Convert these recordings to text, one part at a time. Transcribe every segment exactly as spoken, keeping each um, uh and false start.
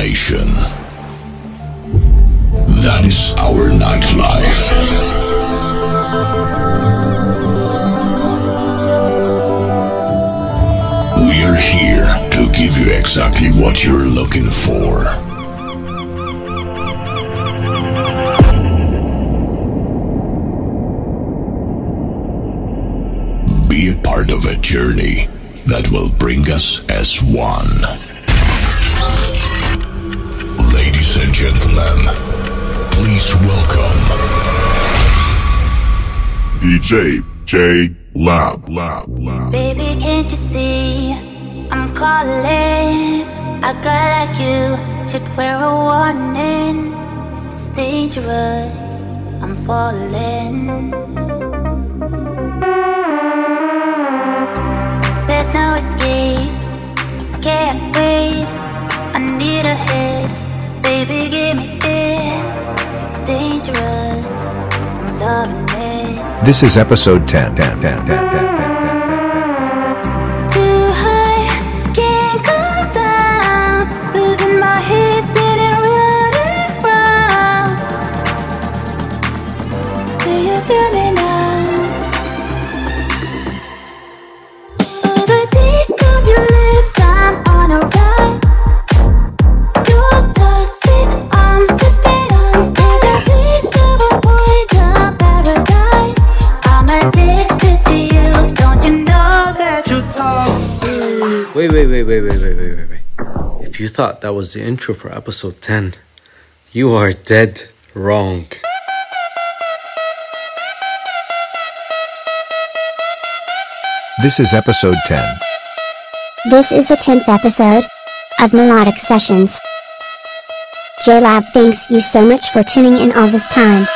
destination. That is our nightlife. We are here to give you exactly what you're looking for. Be a part of a journey that will bring us as one. Ladies and gentlemen, please welcome D J JLab. Baby, can't you see I'm calling? A girl like you should wear a warning. It's dangerous, I'm falling. There's no escape, I can't wait. I need a hit, baby, give me it. You're dangerous, I'm loving it. This is episode ten. ten, ten, ten, ten, ten. Wait, wait, wait, wait, wait, wait, wait, wait, wait. If you thought that was the intro for episode ten, you are dead wrong. This is episode ten. This is the tenth episode of Melodic Sessions. JLab thanks you so much for tuning in all this time.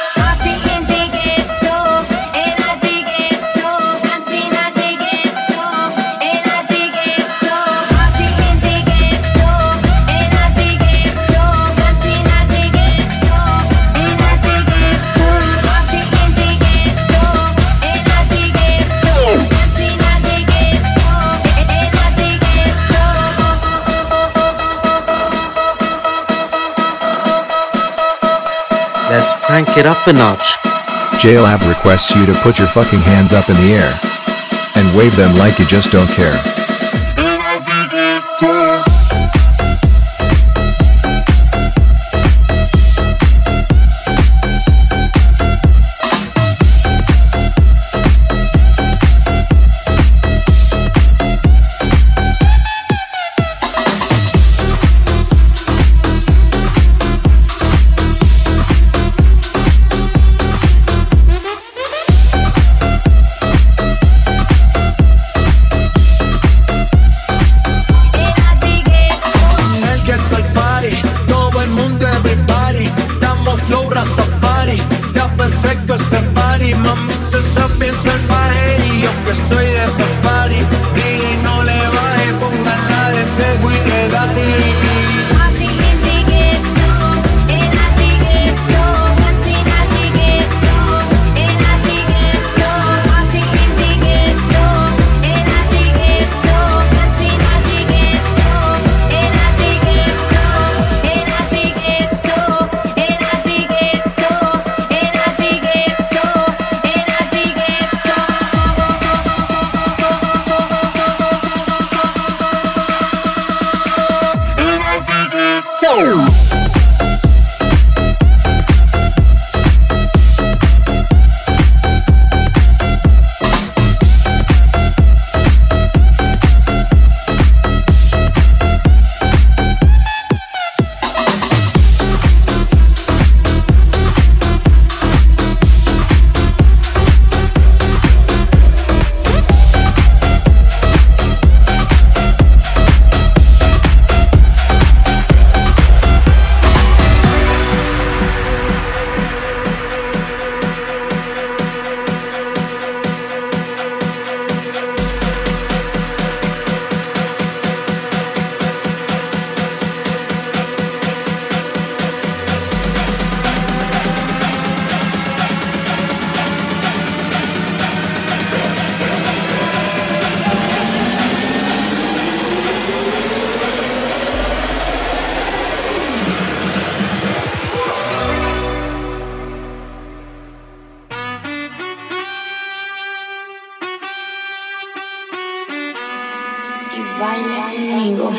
Let's crank it up a notch. JLab requests you to put your fucking hands up in the air and wave them like you just don't care. y baila conmigo.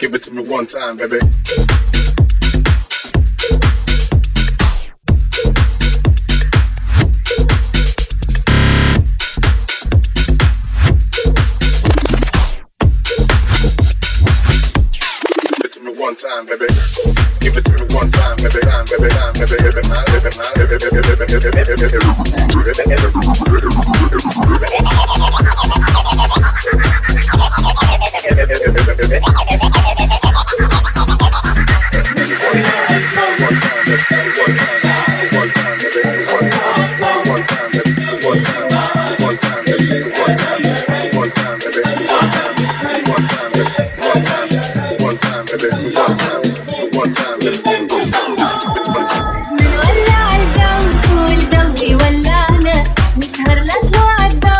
Give it to me one time, baby. Give it to me one time, baby. Give it to me one time, baby. Time, baby, time, baby, baby, time, baby, time, baby, baby, baby, baby, baby, baby, baby, baby, baby, والله جنبك جنبي ولا أنا نسهر للوعد.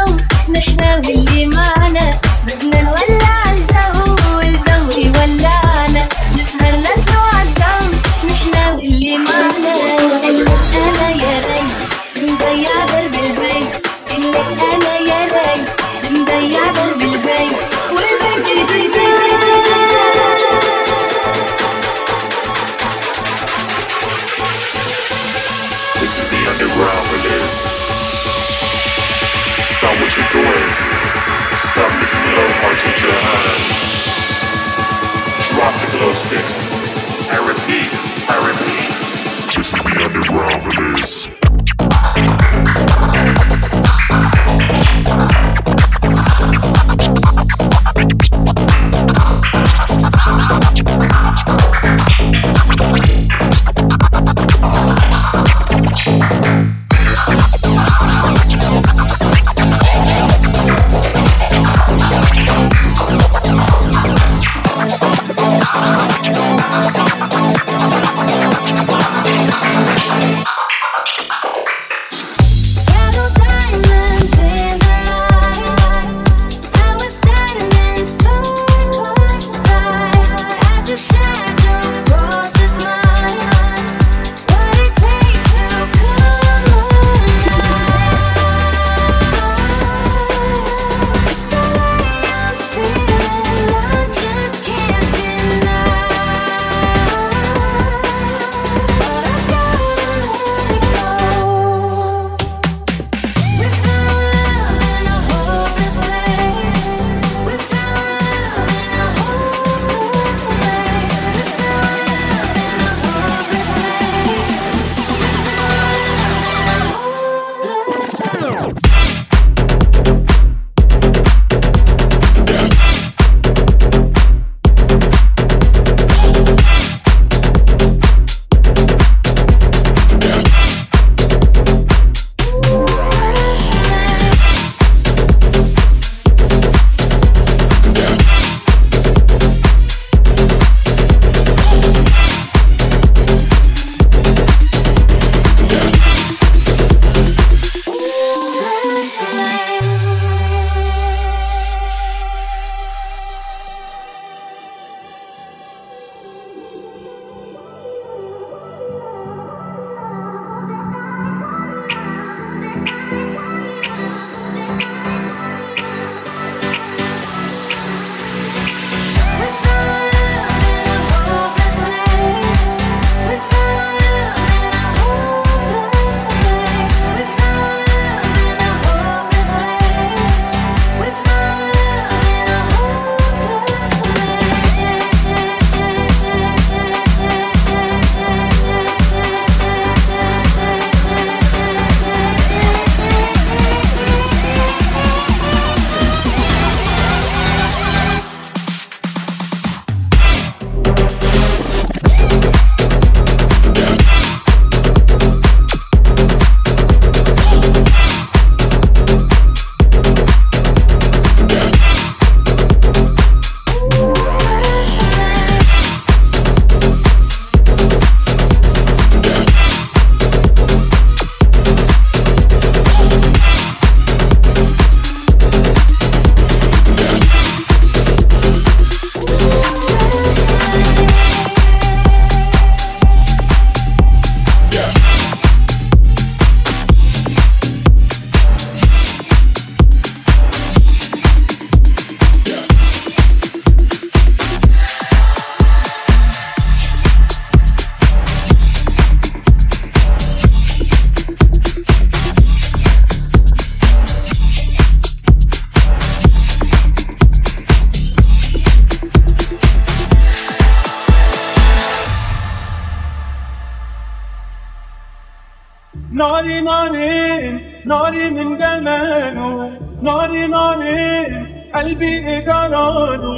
ناري نارين ناري من جماله ناري نارين قلبي إجراله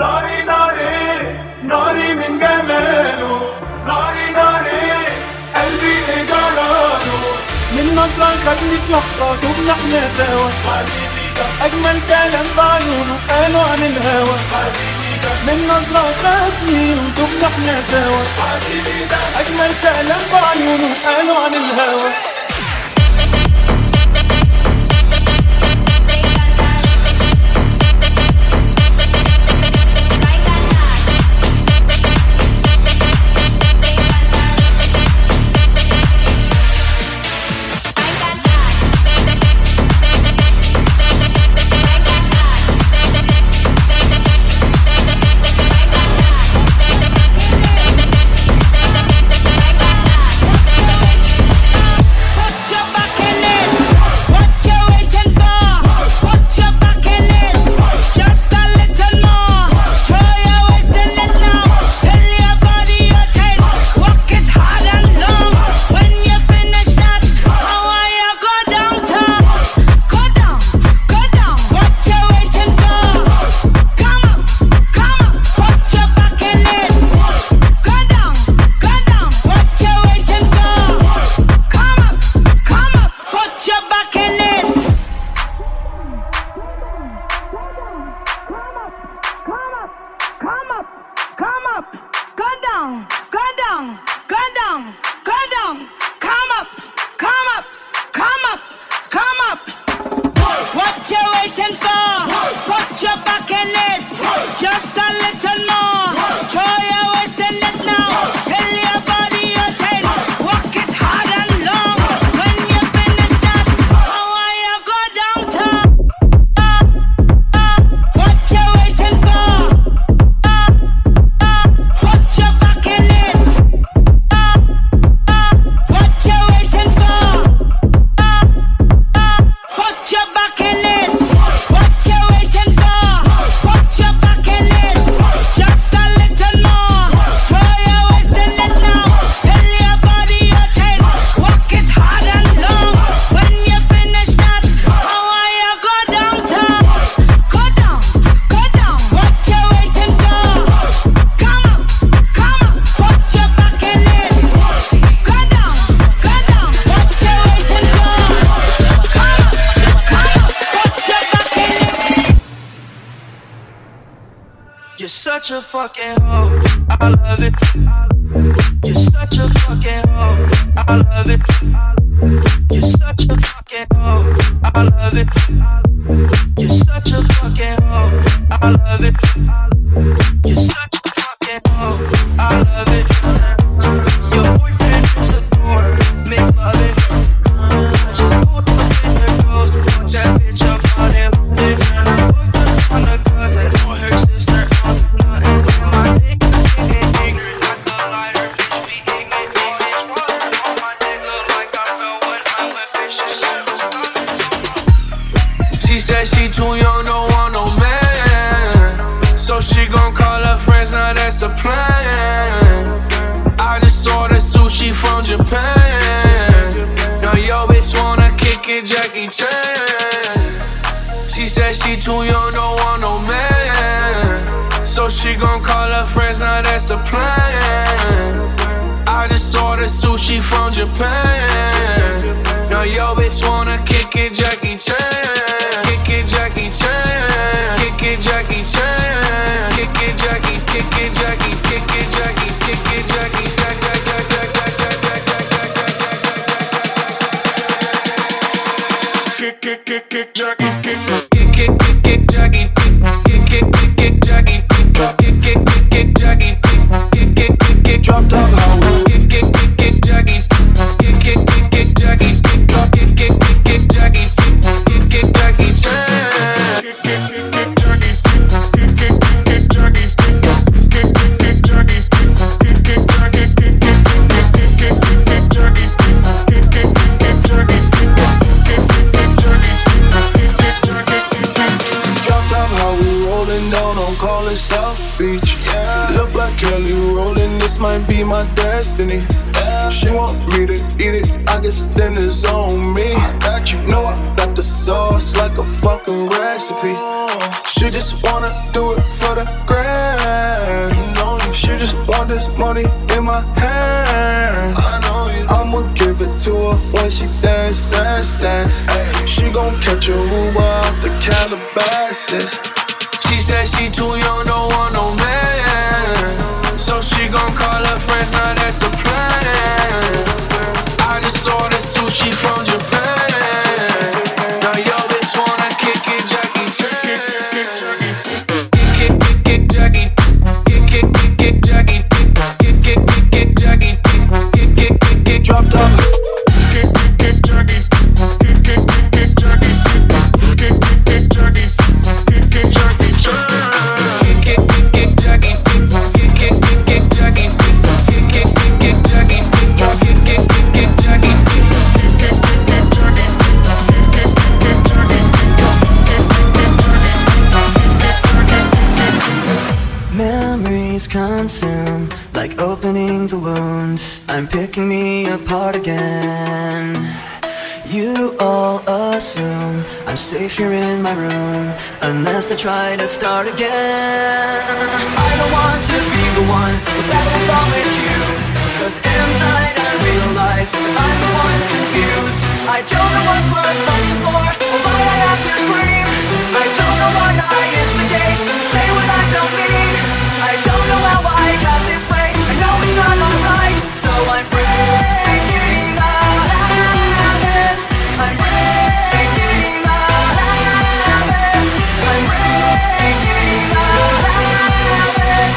ناري نارين ناري من جماله ناري نارين قلبي إجراله من نظرة خدني لحظة وبنحنا سوا حبيبي ده أجمل كلام بعيونه قالوا عن الهوى حبيبي ده من نظرة خدني وبنحنا سوا حبيبي ده أجمل كلام بعيونه قالوا عن الهوى You're such a fucking hoe, I love it. You're such a fucking hoe, I love it. You're such a fucking hoe, I love it. You're such a fucking hoe, I love it. You're such a fucking hoe, I love it. Your boyfriend is a door, make love it. Just hold up in the ghost, that bitch up on him. And I fucked up on the cause, I want her sister. She too young, don't want no man. So she gon' call her friends, now that's a plan. I just ordered sushi from Japan. Now yo bitch wanna kick it, Jackie Chan. She said she too young, don't want no man. So she gon' call her friends, now that's a plan. I just ordered sushi from Japan. Now yo bitch wanna kick it, Jackie Chan. Kick it, Jackie Chan. Kick it, Jackie Chan. Kick it, Jackie. Kick it, Jackie. Kick it, Jackie. Kick it, Jackie. Jack, jack, jack, jack, jack, jack, jack, jack. Kick, kick, kick, kick, Jackie. Kick, kick, kick, kick, Jackie. Kick, kick, kick, kick, Jackie. Kick, kick, kick, kick, Jackie. Kick, kick, kick, kick, drop top house. Kick, kick, kick, kick, Jackie. Kick, kick, kick, kick, Jackie. Drop, kick, kick, kick, kick, Jackie. Kick, Jackie Chan. Kick, kick, kick, kick, Jackie. Kick, kick, kick, kick, Jackie. Kick, kick, kick, Jackie. Kick, kick, Jackie. Kick, kick, kick, kick, kick, kick, Jackie. Kick, kick, kick, kick, Jackie. Kick, kick, kick, Jackie. Kick, kick, Jackie. Kick, kick. Drop top, how we rolling down on College South Beach. Look like Kelly rolling. this might be my destiny. She want me to eat it, I guess then it's on me. I got you, know I got the sauce like a fucking recipe. She just wanna do it for the grand. You know, she just want this money in my hand. I know you. I'ma give it to her when she dance, dance, dance. Ay, she gon' catch a Uber out the Calabasas. She said she too young, don't want no man. So she gon' call her friends, now that's the plan. I just ordered sushi from Japan. Now yo, bitch wanna kick it, Jackie Chan. Kick it, kick it, Jackie. Kick it, kick it, Jackie. Kick it, kick it, Jackie. Kick it, kick it, dropped off. Kick it, kick it, Jackie. Kick it, kick it, Jackie. Kick it, kick it, Jackie. Kick it, Jackie Chan. Kick it, kick it, Jackie. Memories consume, like opening the wounds. I'm picking me apart again. You all assume I'm safe here in my room, unless I try to start again. I don't want to be the one with that is always used, 'cause inside I realize that I'm the one confused. I don't know what's worth fighting for, or why I have to scream. I don't know why I instigate, say what I don't mean. I don't know how I got this way, I know it's not alright, so I'm breaking the habit. I'm breaking the habit. I'm breaking the habit.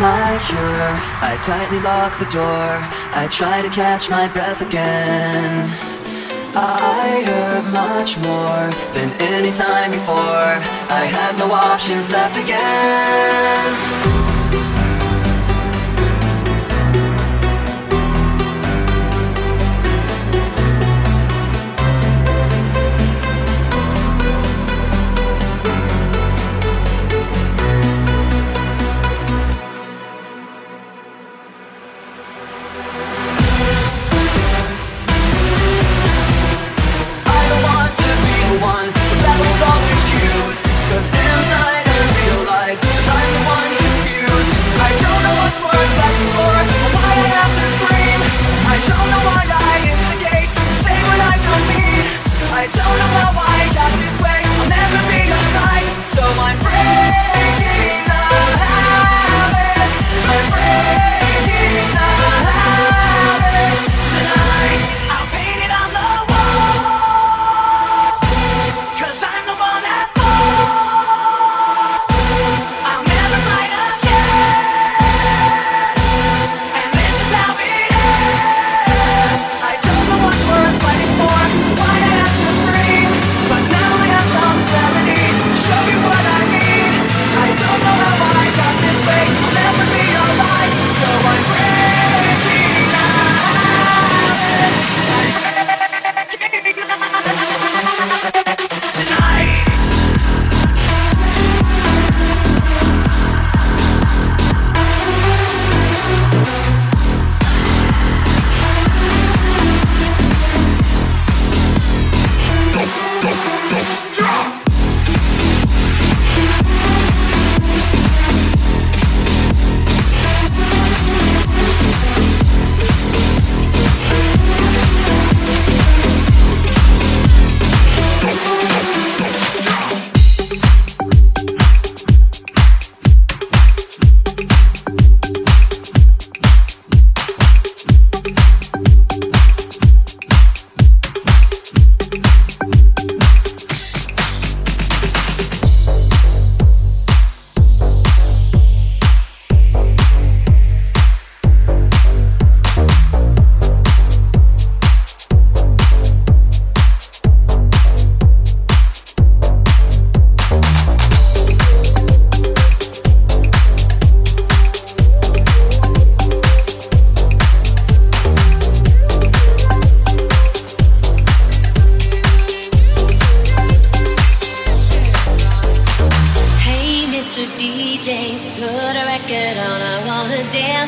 my cure. I tightly lock the door. I try to catch my breath again. I hurt much more than any time before. I have no options left again. Free!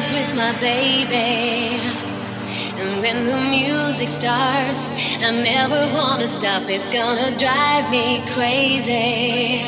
dance with my baby. And when the music starts, I never wanna stop. It's gonna drive me crazy.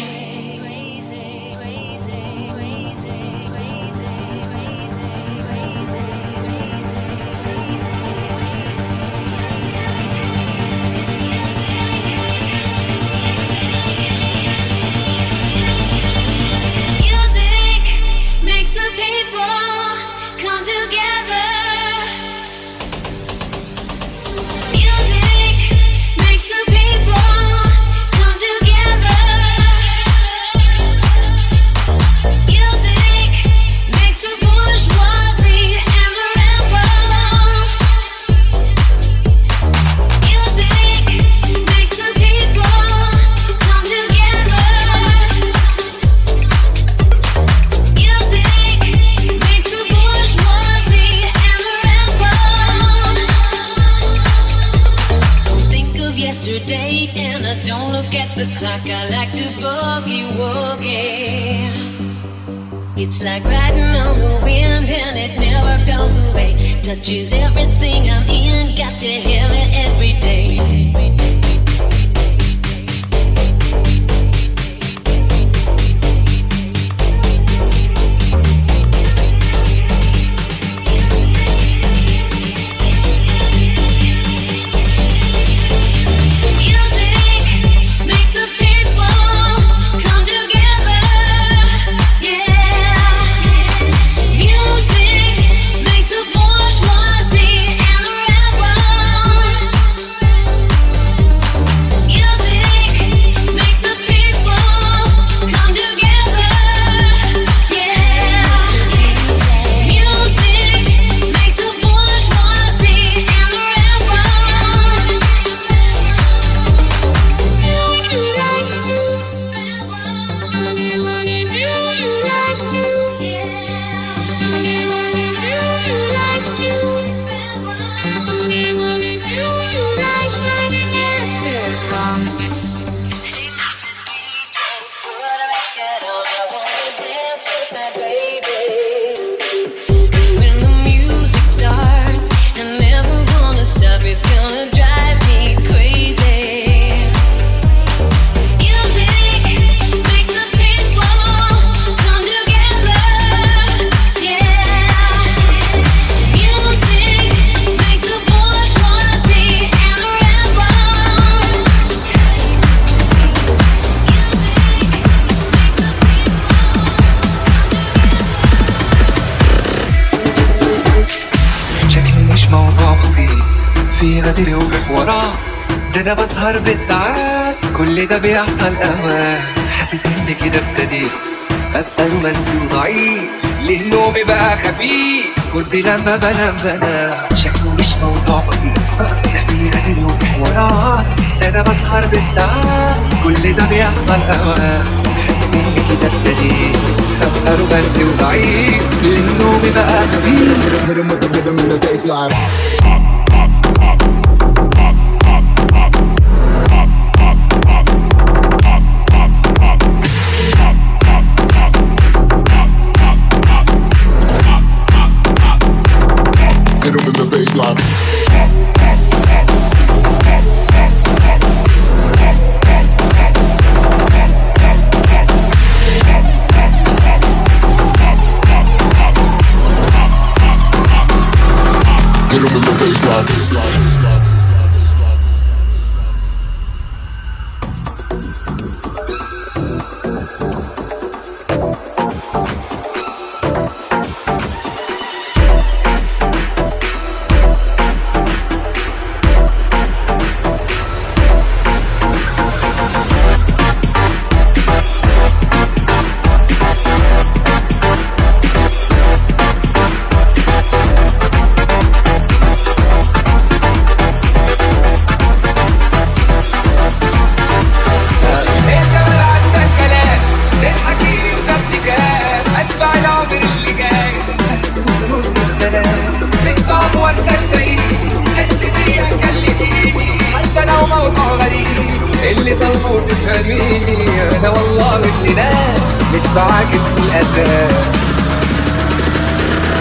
لما بنام بنا شكله مش موضوع بسيط ده في غدر وحوارات ده انا بسهر بالساعات كل ده بيحصل اوقات حاسسين بكده ابتديت افقر وبنسي وضعيف للنوم بقى خفيف.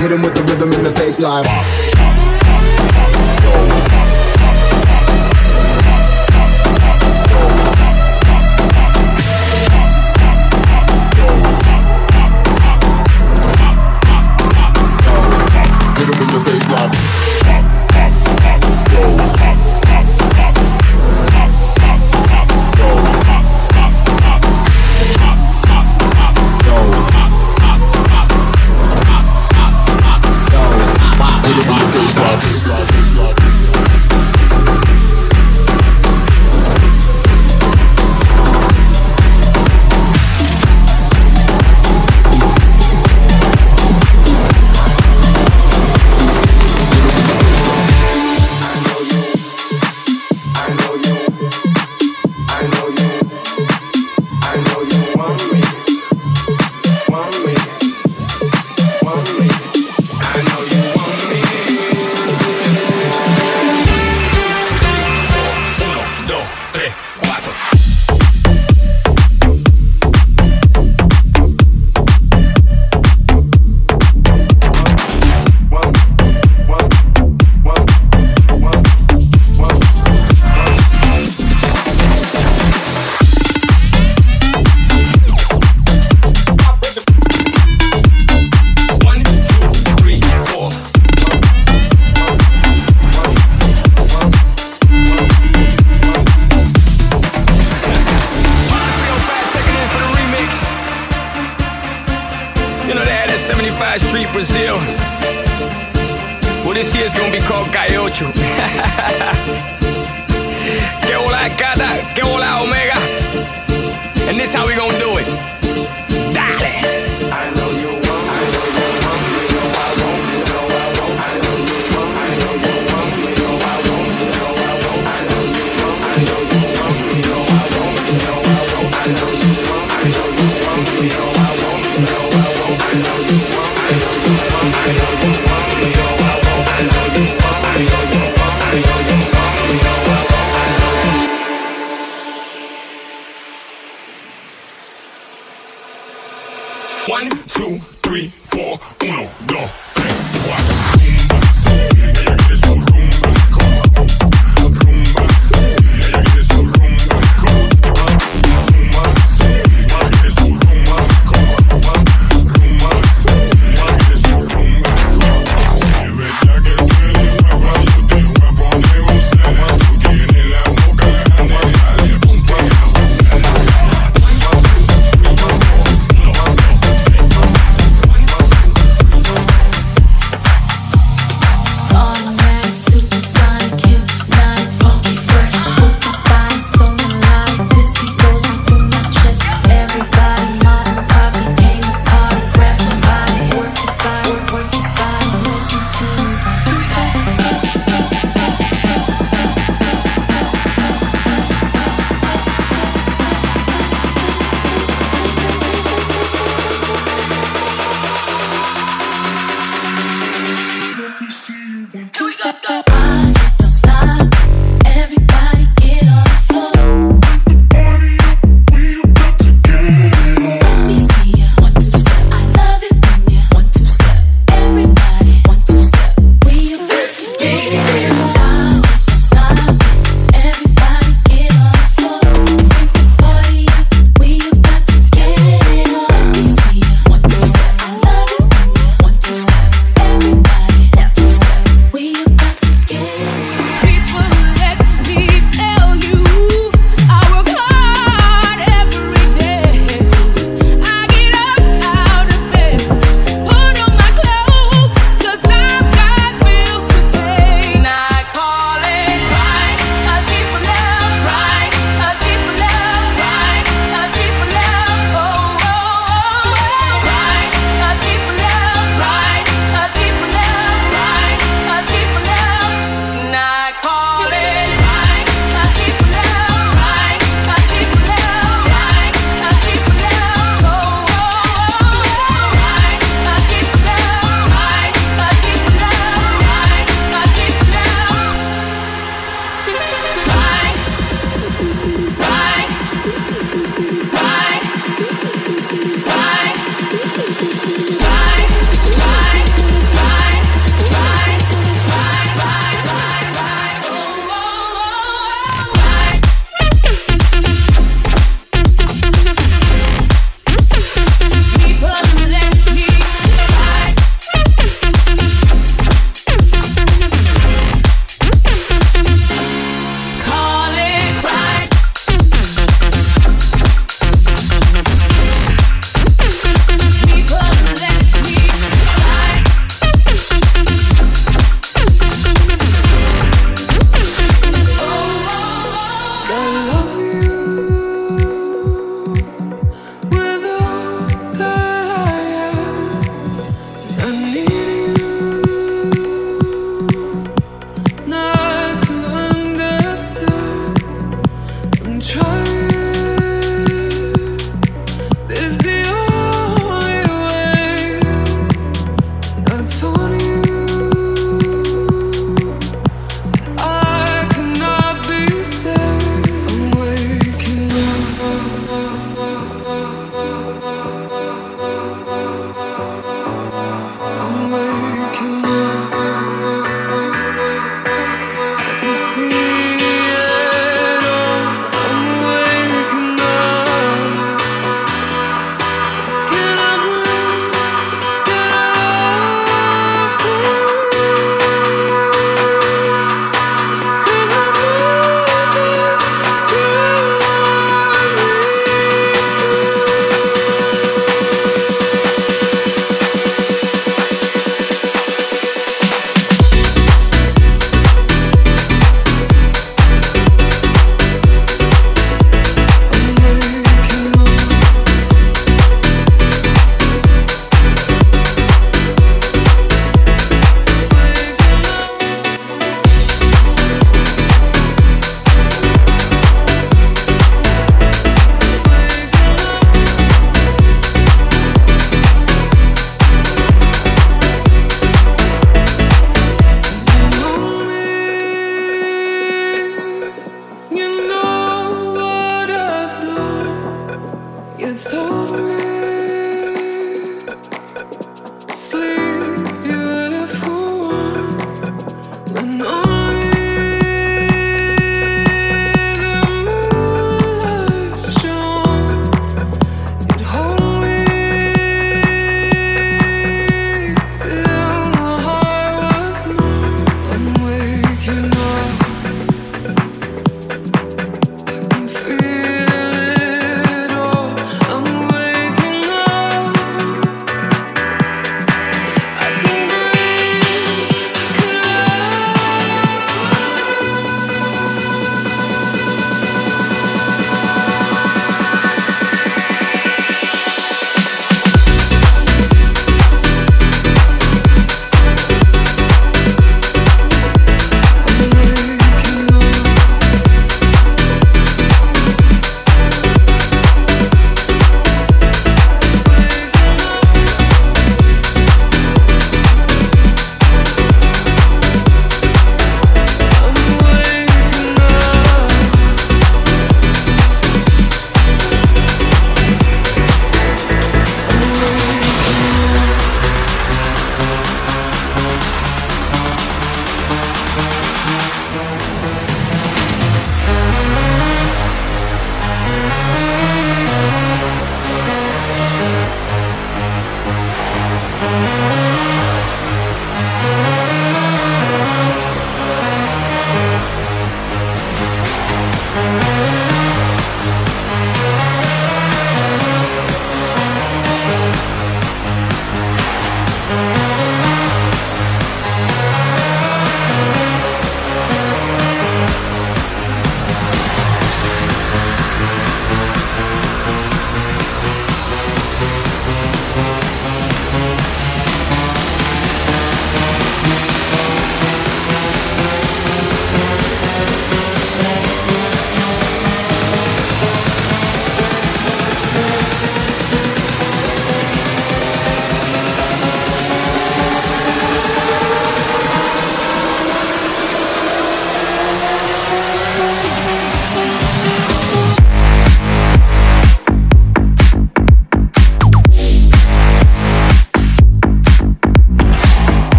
Hit him with the rhythm in the face live. See it all, I'm waiting.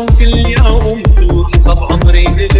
وكل يوم طول حسب عمري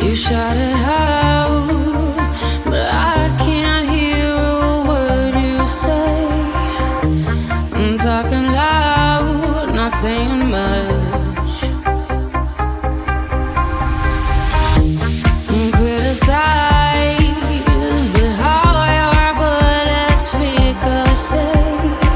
criticize, but how I are, but let's make a say.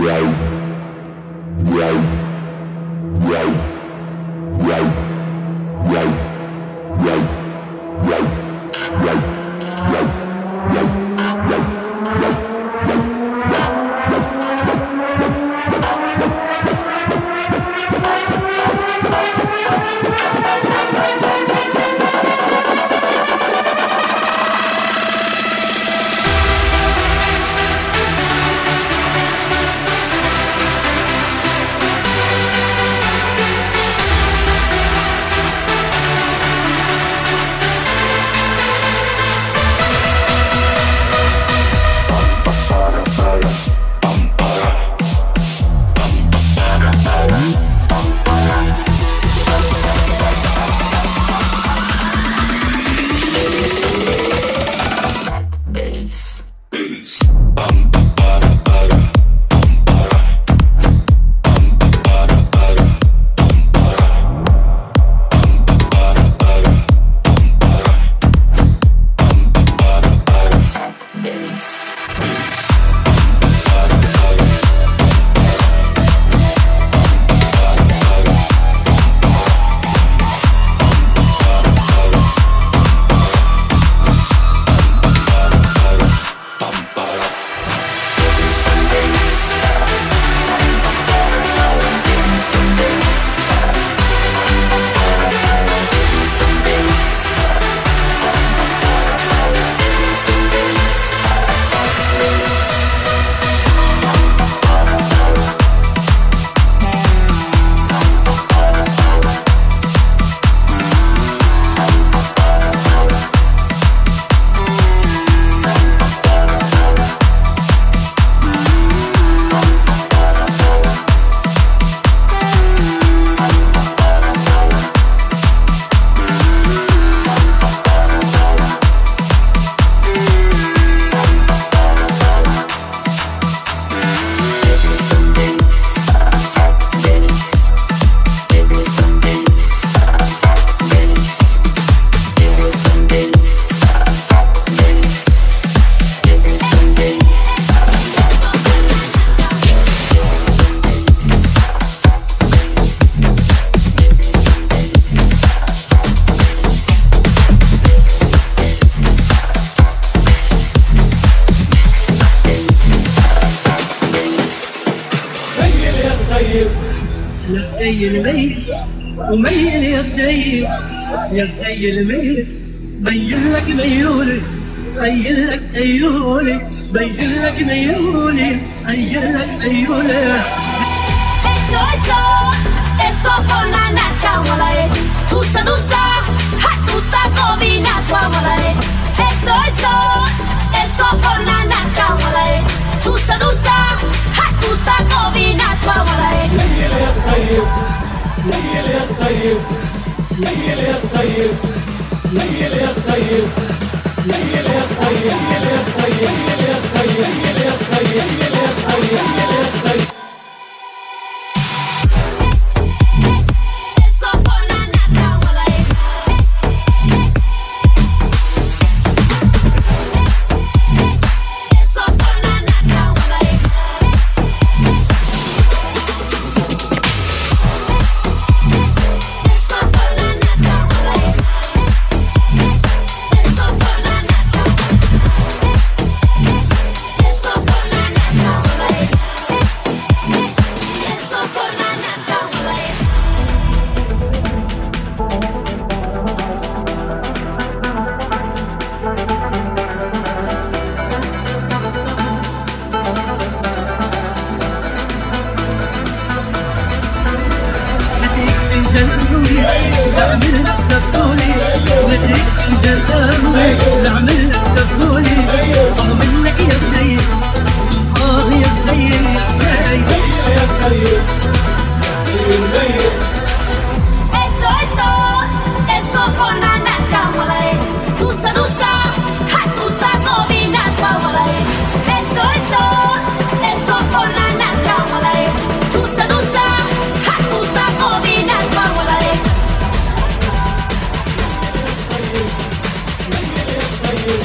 يا زي الميل بين لك ميولي بين لك ميولي بين لك ميولي بين لك ميولي eso eso eso con la nata walare tusa tusa ha tusa comina tua walare eso eso eso con la nata walare tusa tusa ha tusa comina tua walare ليل يا طيب ليل يا طيب ليل يا طيب ليل يا طيب ليل يا طيب ليل يا طيب ليل يا طيب ليل يا طيب ليل يا طيب ليل يا طيب you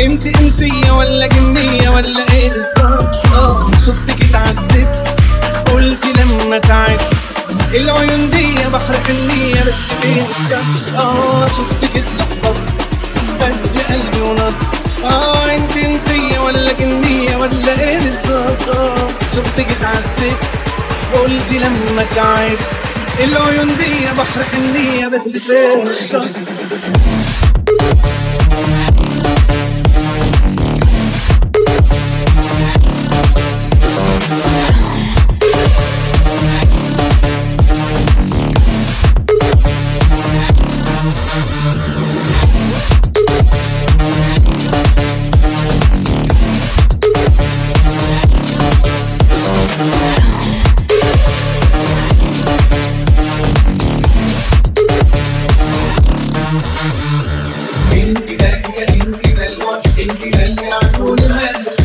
انت انسيه ولا جنيه ولا ايه بالظبط؟ اه شفتك اتعذبت قلت لما تعبت العيون دي بحر حنيه بس فين الشكل؟ اه شفتك اتلخبطت بس قلبي ونط اه انت انسيه ولا جنيه ولا ايه بالظبط؟ اه شفتك اتعذبت قلت لما تعبت العيون دي بحر حنيه بس فين الشكل؟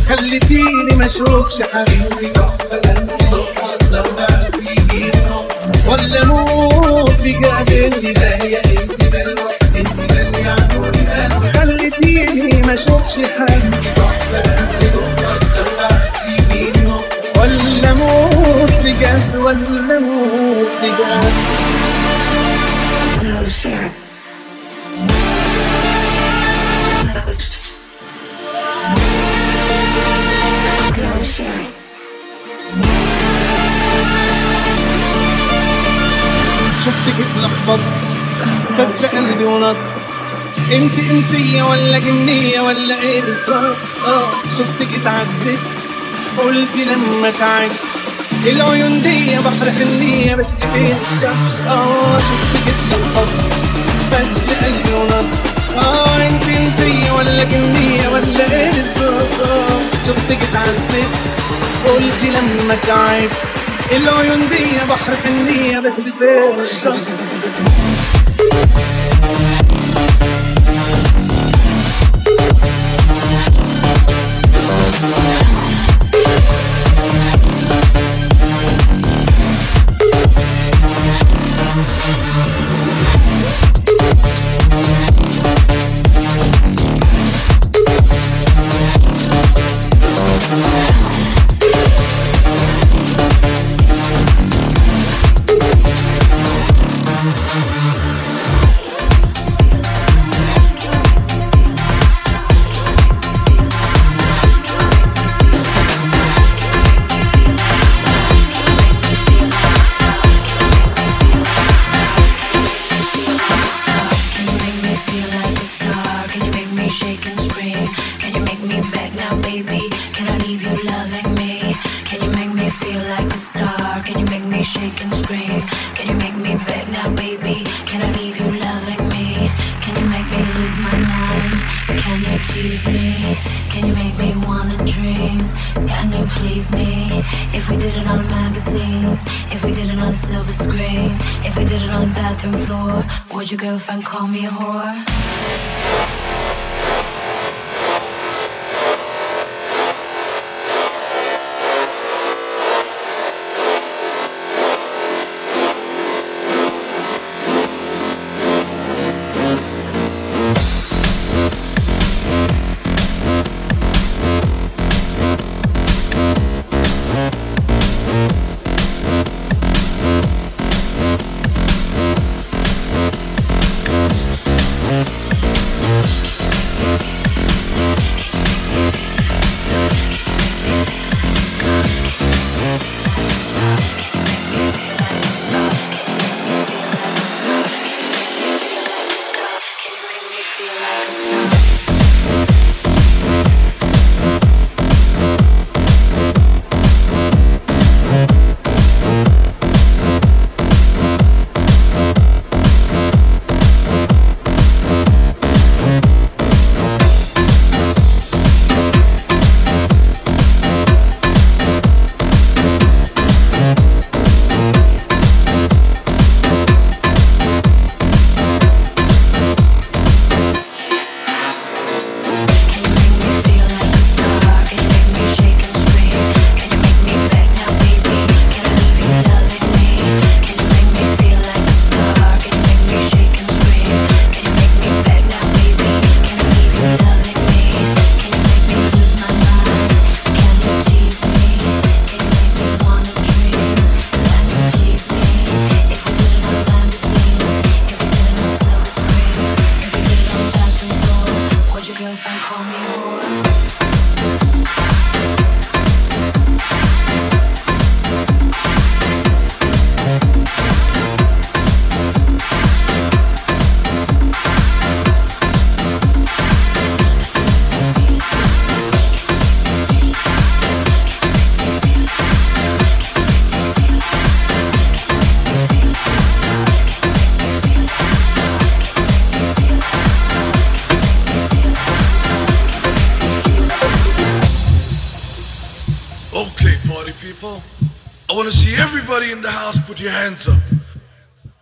خليتيني ما اشوفش حالي ولا اموت بجبلي ده هي انت بالوقت انت باللي عمري قلبي خليتيني ما اشوفش حالي ولا اموت بجبلي ولا اموت بجبلي شفتك اتلخبطت بس قلبي ونط انت انسيه ولا جنيه ولا ايه بالظبط؟ اه شفتك اتعذبت قلت لما تعبت العيون دي بحر حنيه بس فين الشكل؟ اه شفتك اتلخبطت بس قلبي ونط اه انت انسيه ولا جنيه ولا ايه بالظبط؟ اه شفتك اتعذبت قلت لما تعبت العيون دي بحر حنيه بس فين الشكل؟ Your girlfriend call me a whore. We'll be right back. party people. I want to see everybody in the house put your hands up.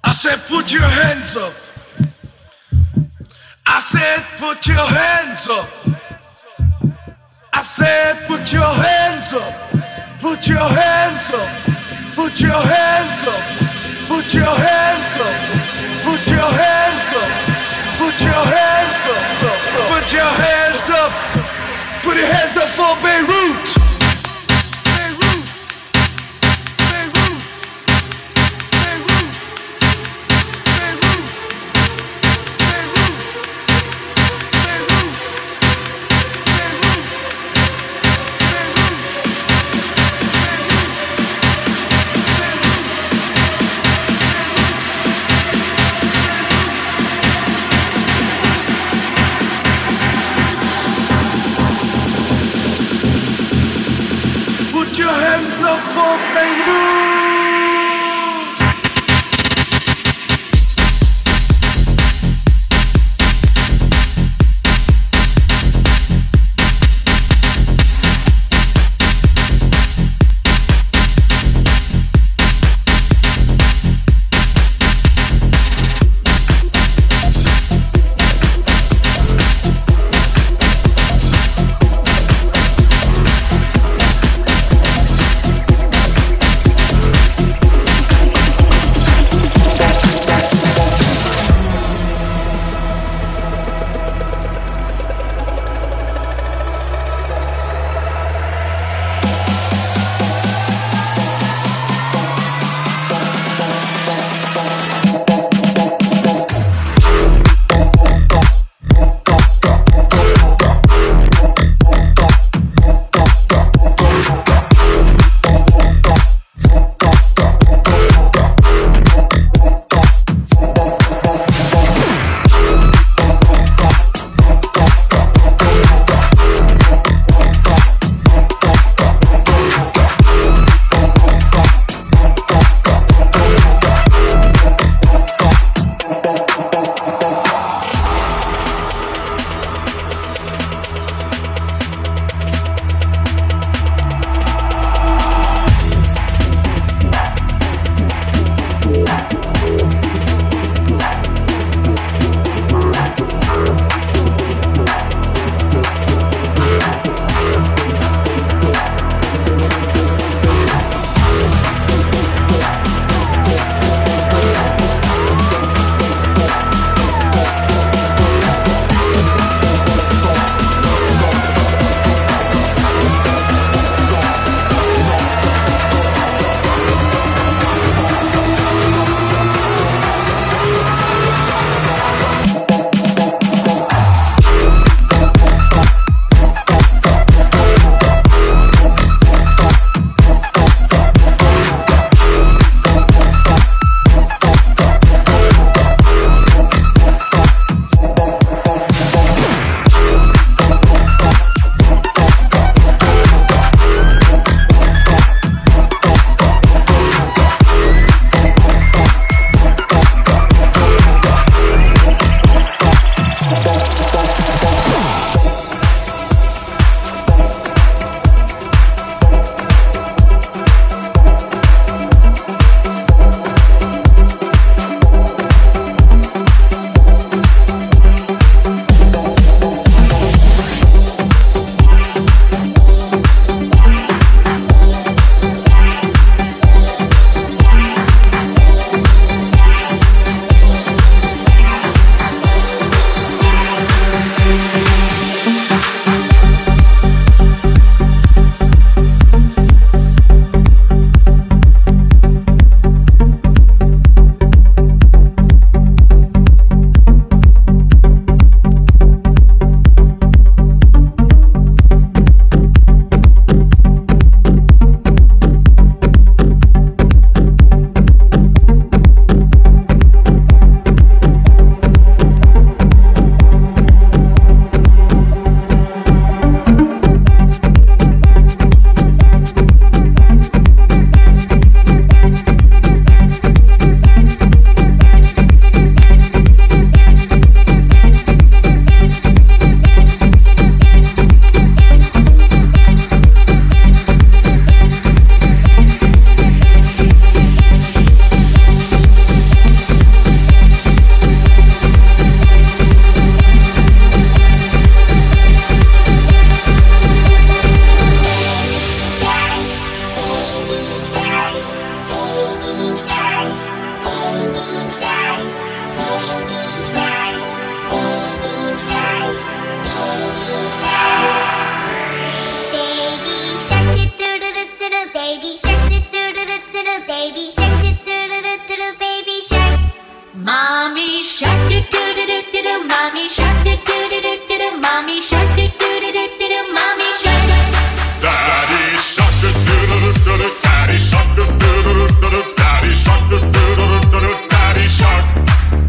I said put your hands up. I said put your hands up. I said put your hands up. Put your hands up. Put your hands up. Put your hands up. Put your hands up. Put your hands up. Put your hands up. Put your hands up for Beirut. baby shark, do do do do do do, baby shark, do do do do do do, baby shark. Mommy shark, do do do do do do, mommy shark, do do do do do do, mommy shark, do do do do do do, mommy shark. Daddy shark, do do do do do, daddy shark, do do do do do, daddy shark, do do do do do, daddy shark.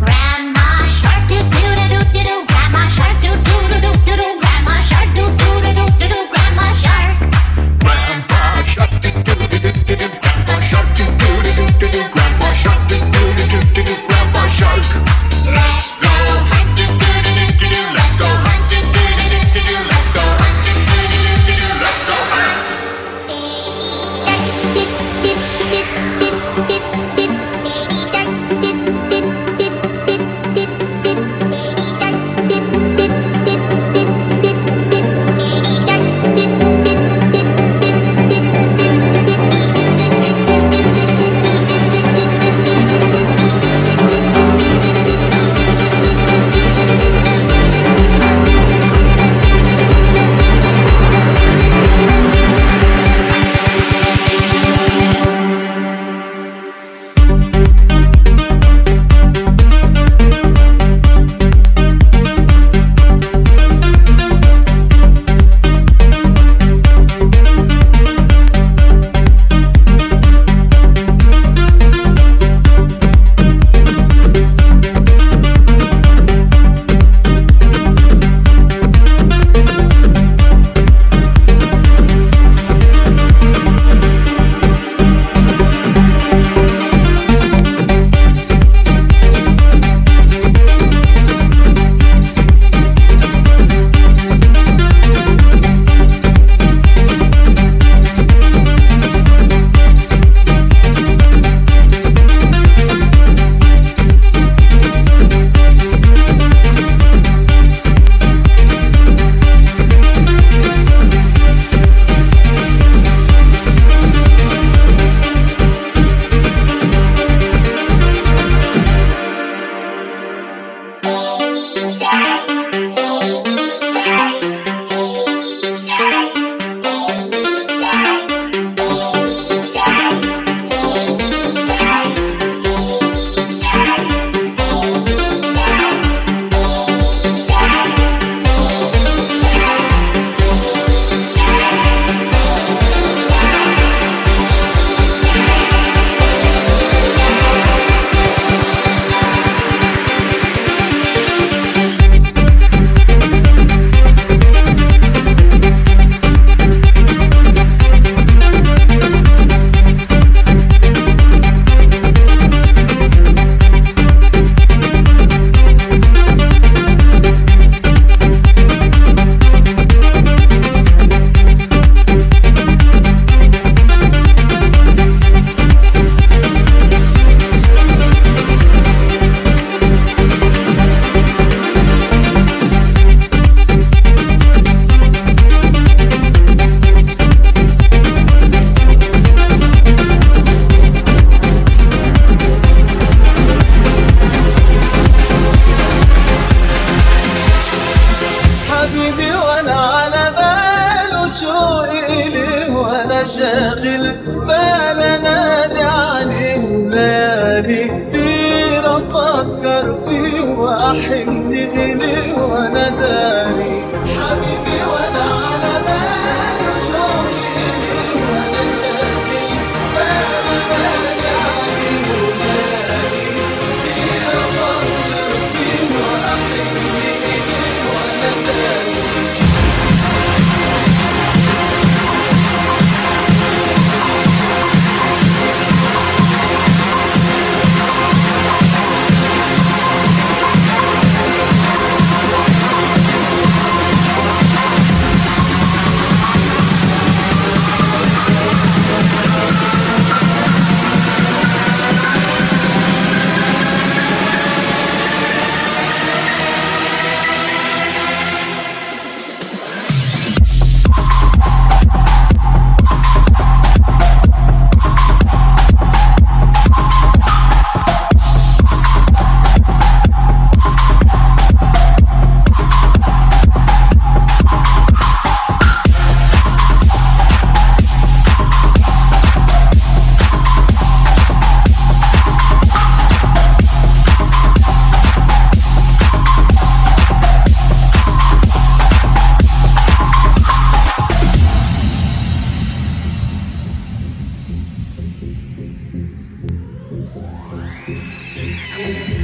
Grandma shark, do do do do do do, grandma shark, do do do do do do, grandma shark, do do do do do do, grandma shark. Grandpa shark, do do do do do do, grandpa shark, do do do do do, grandpa shark, do do do do do, grandpa shark. Let's go hunt, do do do do do, let's go hunt, do do do do do, let's go hunt, do do do do do, let's go hunt. Baby shark, do do do do do do, baby shark, do do do do do do, baby shark, do do do do do do, baby shark, do do do do do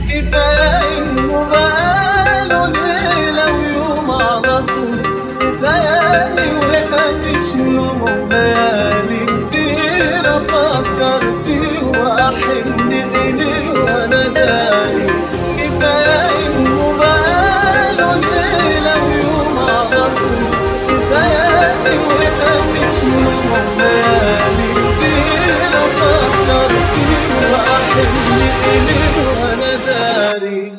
كفاية وبقاله ليلة ويوم على طول في خيالي ومفيش يوم وبيالي كتير أفكر فيه وأحن إليه وأنا داري كفاية وبقاله ليلة ويوم على طول في خيالي ومفيش يوم وبيالي كتير أفكر فيه وأحن إليه وأنا داري.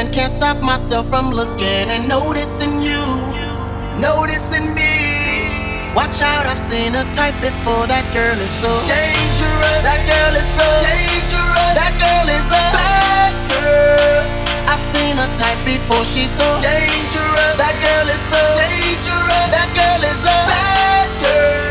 And can't stop myself from looking and noticing you, noticing me. Watch out, I've seen her type before. That girl is so dangerous. That girl is so dangerous. That girl is a bad girl. I've seen her type before. She's so dangerous. That girl is so dangerous. That girl is a bad girl.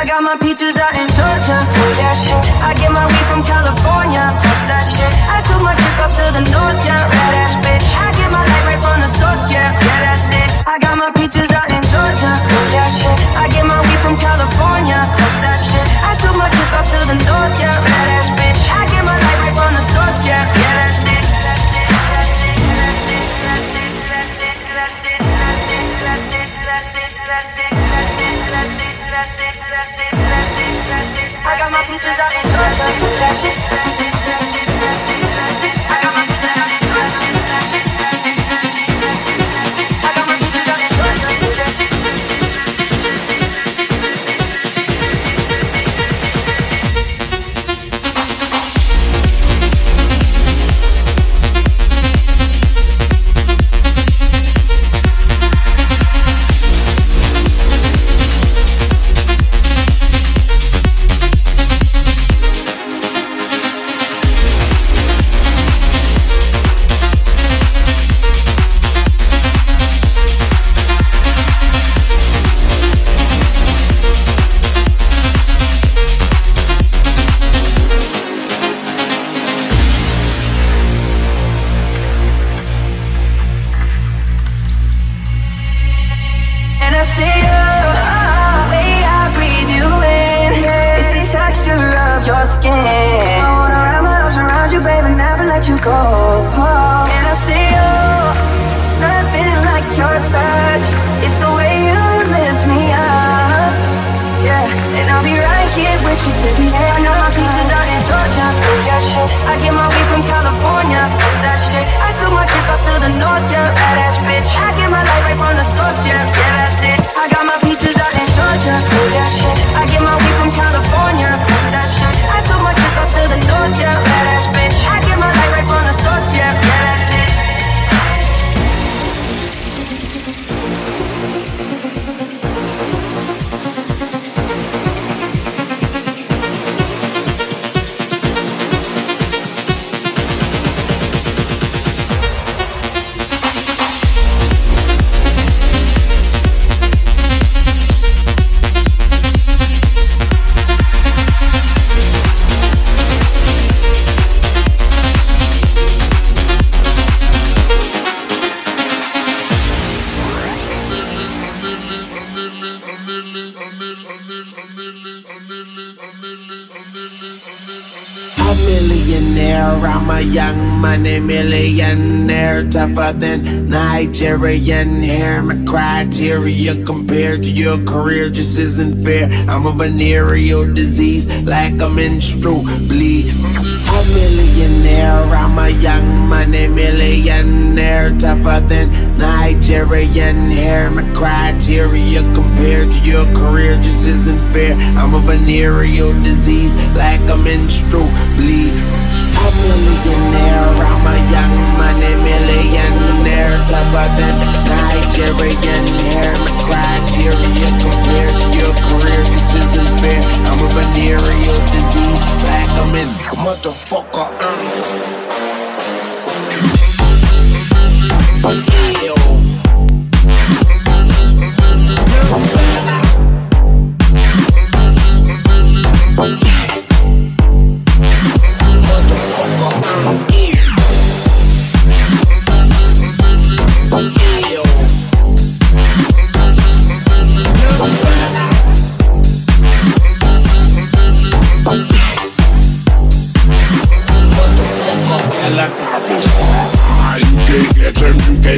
I got my peaches out in Georgia. Do that shit. I get my weed from California. That's that shit. I took my trip up to the north, yeah. Red ass bitch. I get my light right from the source, yeah. Yeah, that's it. I got my peaches out in Georgia. Do that shit. I get my weed from California. That's that shit. I took my trip up to the north, yeah. Red ass bitch. I get my light right from the source, yeah. Yeah, that's it. I got my peaches out in Georgia, that shit. I got my peaches out in Georgia, that shit. I got my peaches out in Georgia, that tougher than Nigerian hair. My criteria compared to your career just isn't fair. I'm a venereal disease like a menstrual bleed. A millionaire, I'm a young money millionaire. Tougher than Nigerian hair. My criteria compared to your career just isn't fair. I'm a venereal disease like a menstrual bleed. A millionaire, I'm a young money millionaire. Tougher than Nigerian hair. My criteria compared to your career, this isn't fair. I'm a venereal disease, black, I'm in motherfucker. Mm. Yeah.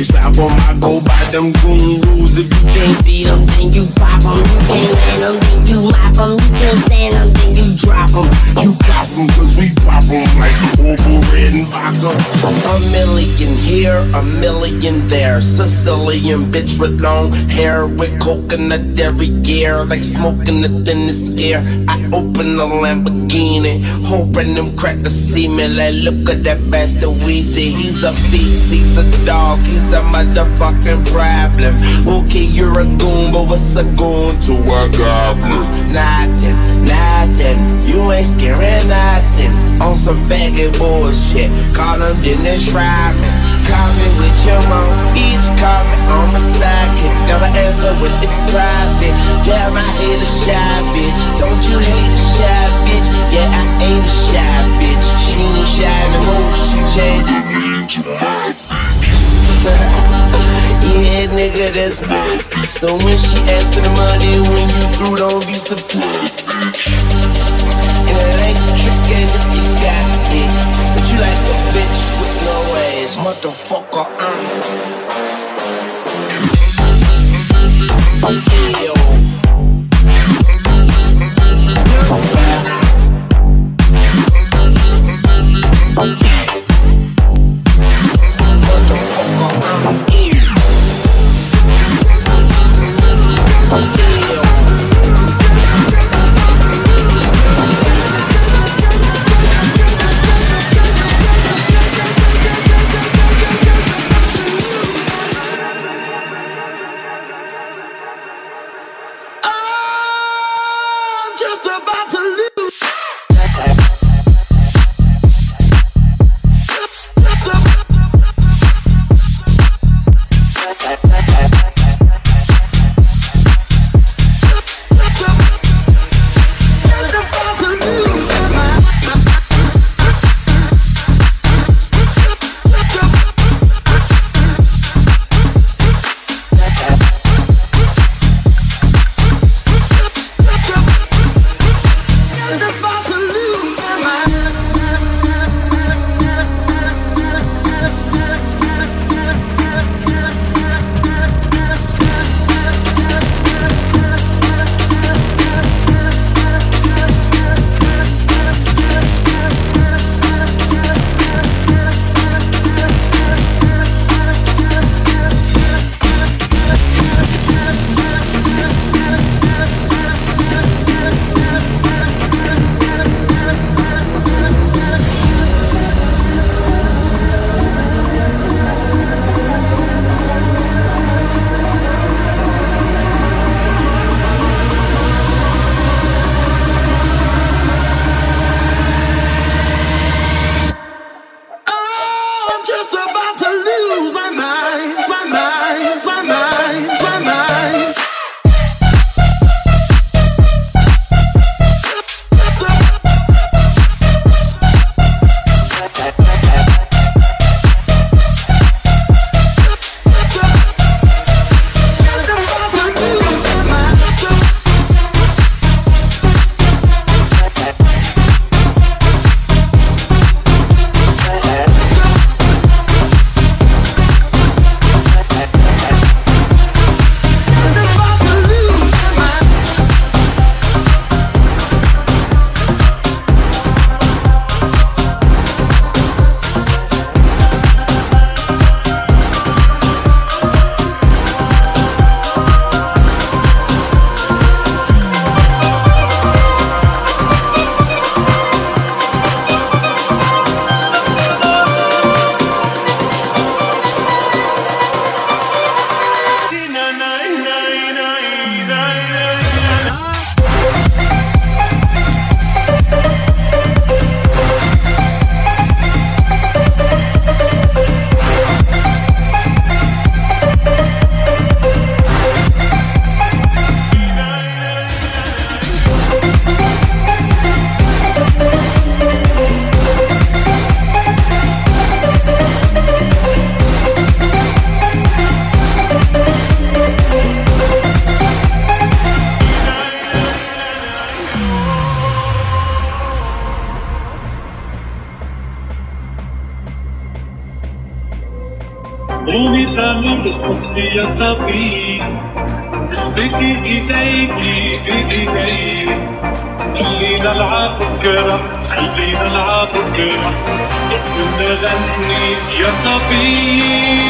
Stop them, I go by them goon rules. If you can't beat them, then you pop them. You can't let them, then you mop them. You can't stand them, then you drop them. You pop them, cause we pop them like over red and vodka. A million here, a million there. Sicilian bitch with long hair, with coconut dairy gear, like smoking the thinnest air. I open a Lamborghini, hoping them crackers see me. Like, look at that bastard Weezy. He's a beast, he's a dog, he's the motherfucking problem. Okay, you're a goon, but what's a goon to a goblin? Nothing, nothing. You ain't scaring nothing. On some baggy bullshit, call him Dennis Rodman. Call me with your mom, each call me on my sidekick. Never answer when it's private. Damn, I hate a shy bitch. that's mine. So when she asks for the money, when you through, don't be surprised, bitch. And it ain't trickin' if you got it, but you like a bitch with no ass, motherfucker. I'm um. Yo. Я забыл, اشتكي ايديكي بايدي، خلينا نلعب بكره، خلينا نلعب بكره، اسمنا غني يا صبي.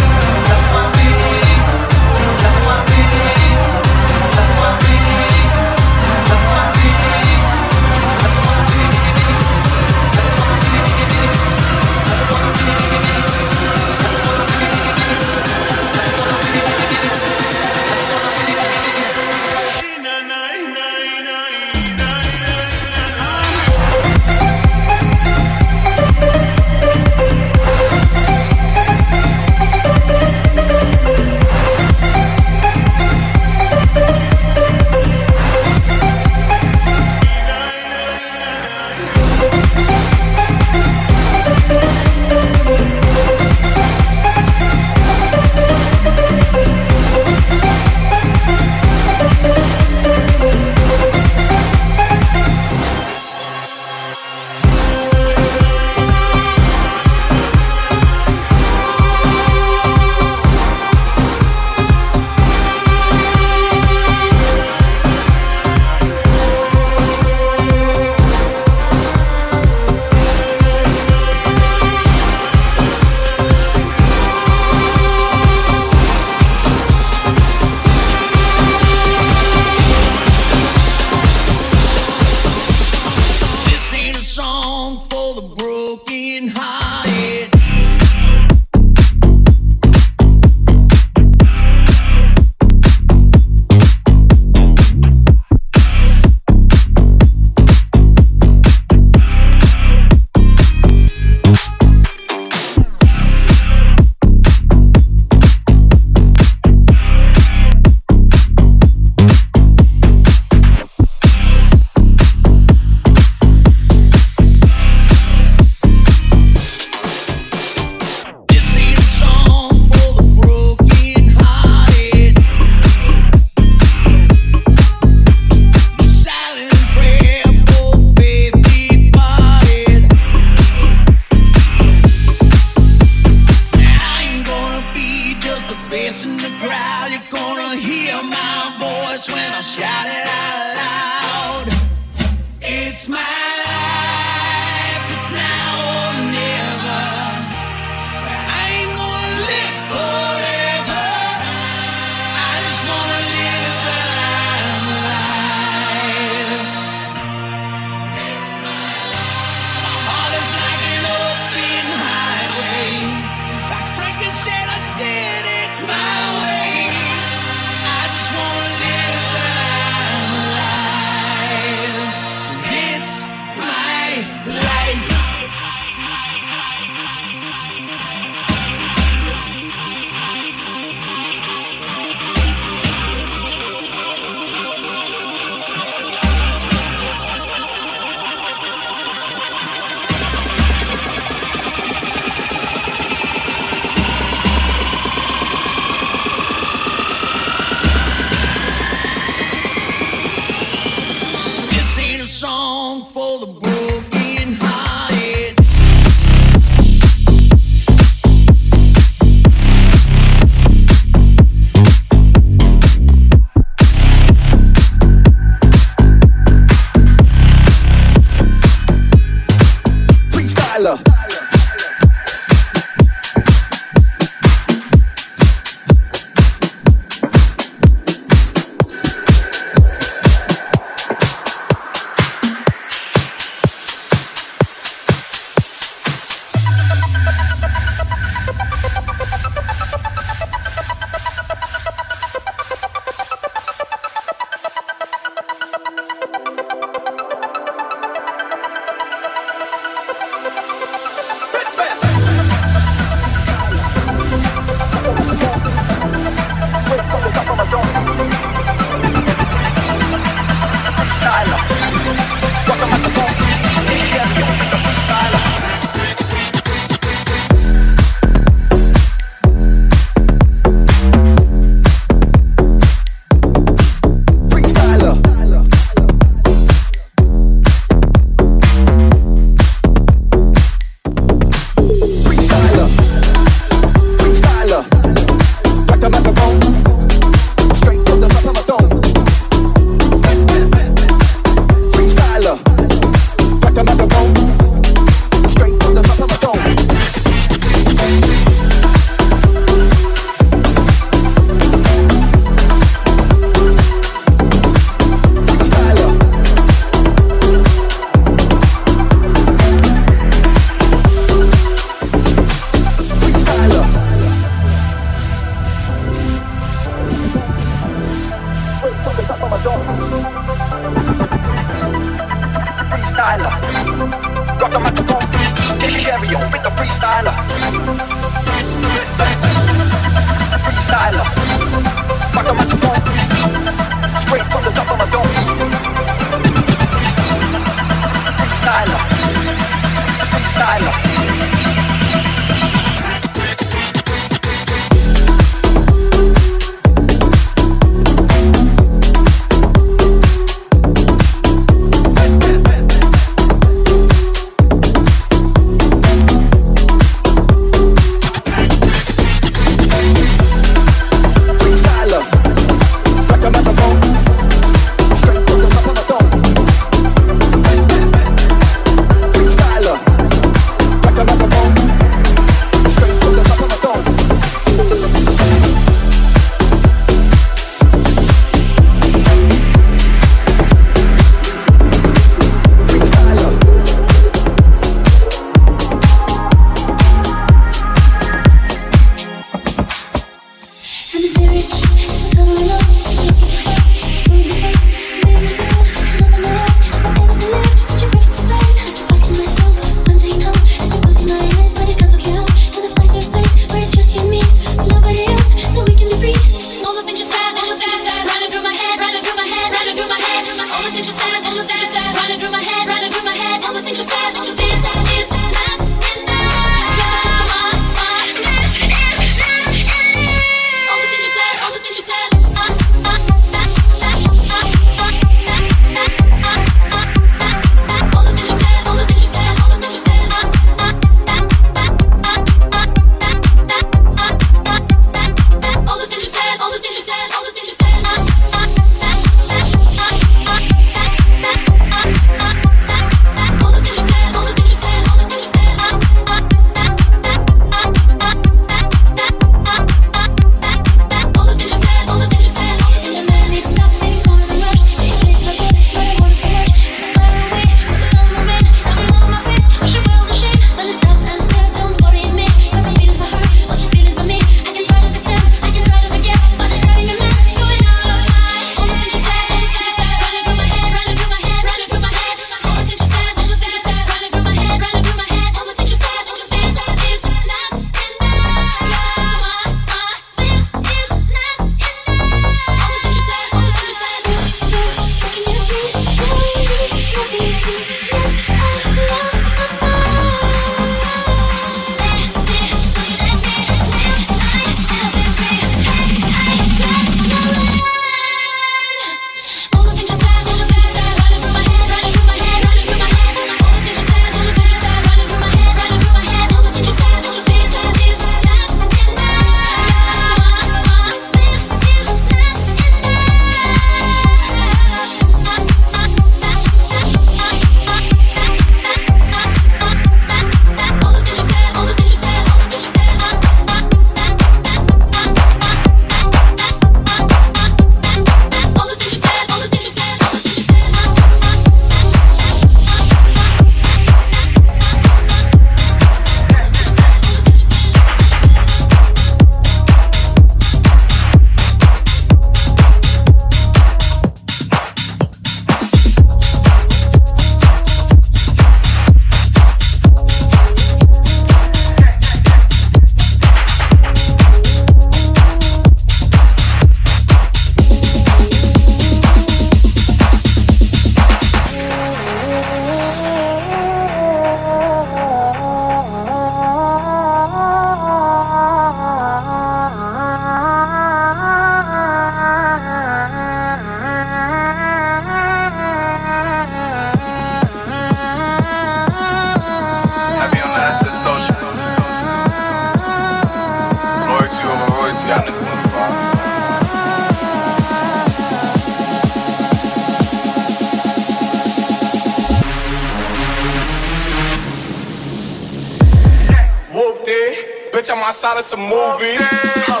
Bitch, I'm outside of some movies. Huh.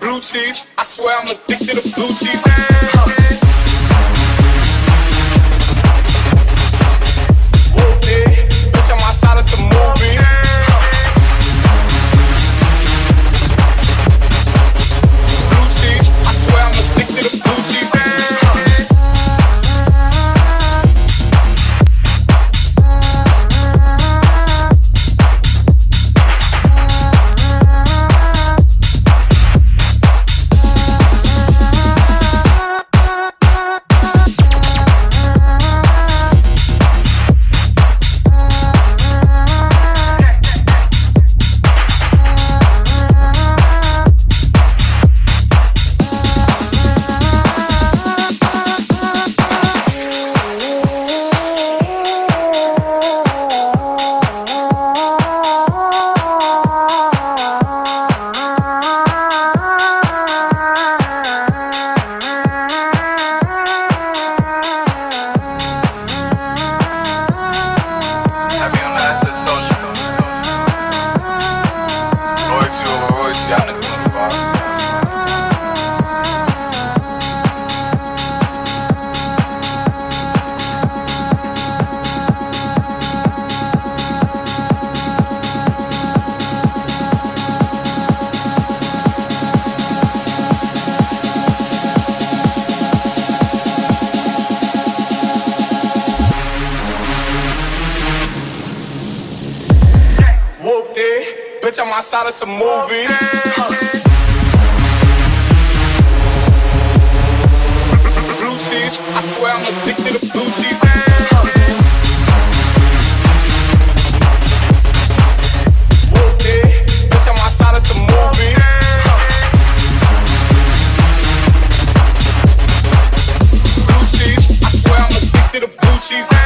Blue cheese. I swear I'm addicted to blue cheese. Huh. I'm outside of some movies. Huh. Blue cheese, I swear I'm addicted to blue cheese. Huh. Whoop it, bitch, I'm outside of some movies. Huh. Blue cheese, I swear I'm addicted to blue cheese. Huh.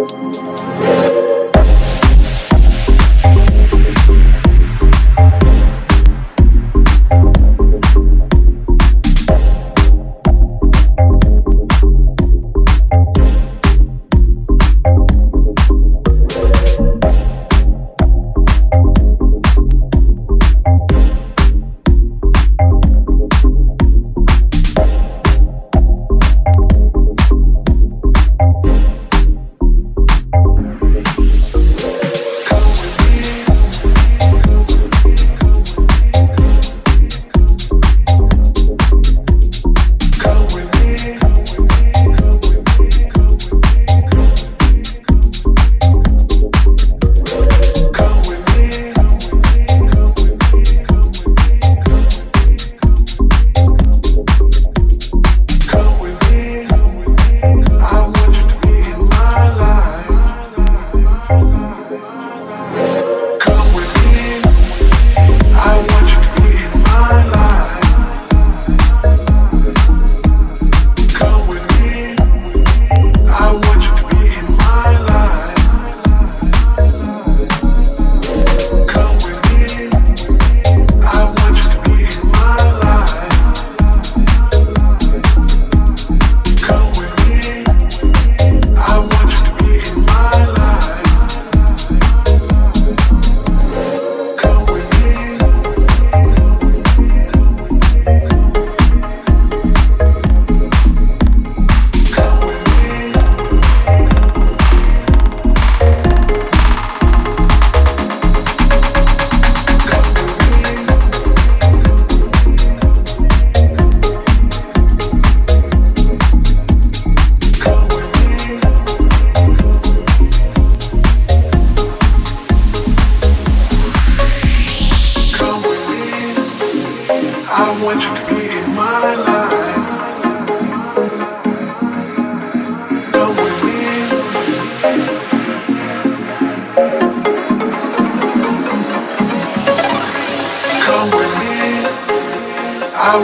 I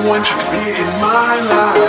want you to be in my life.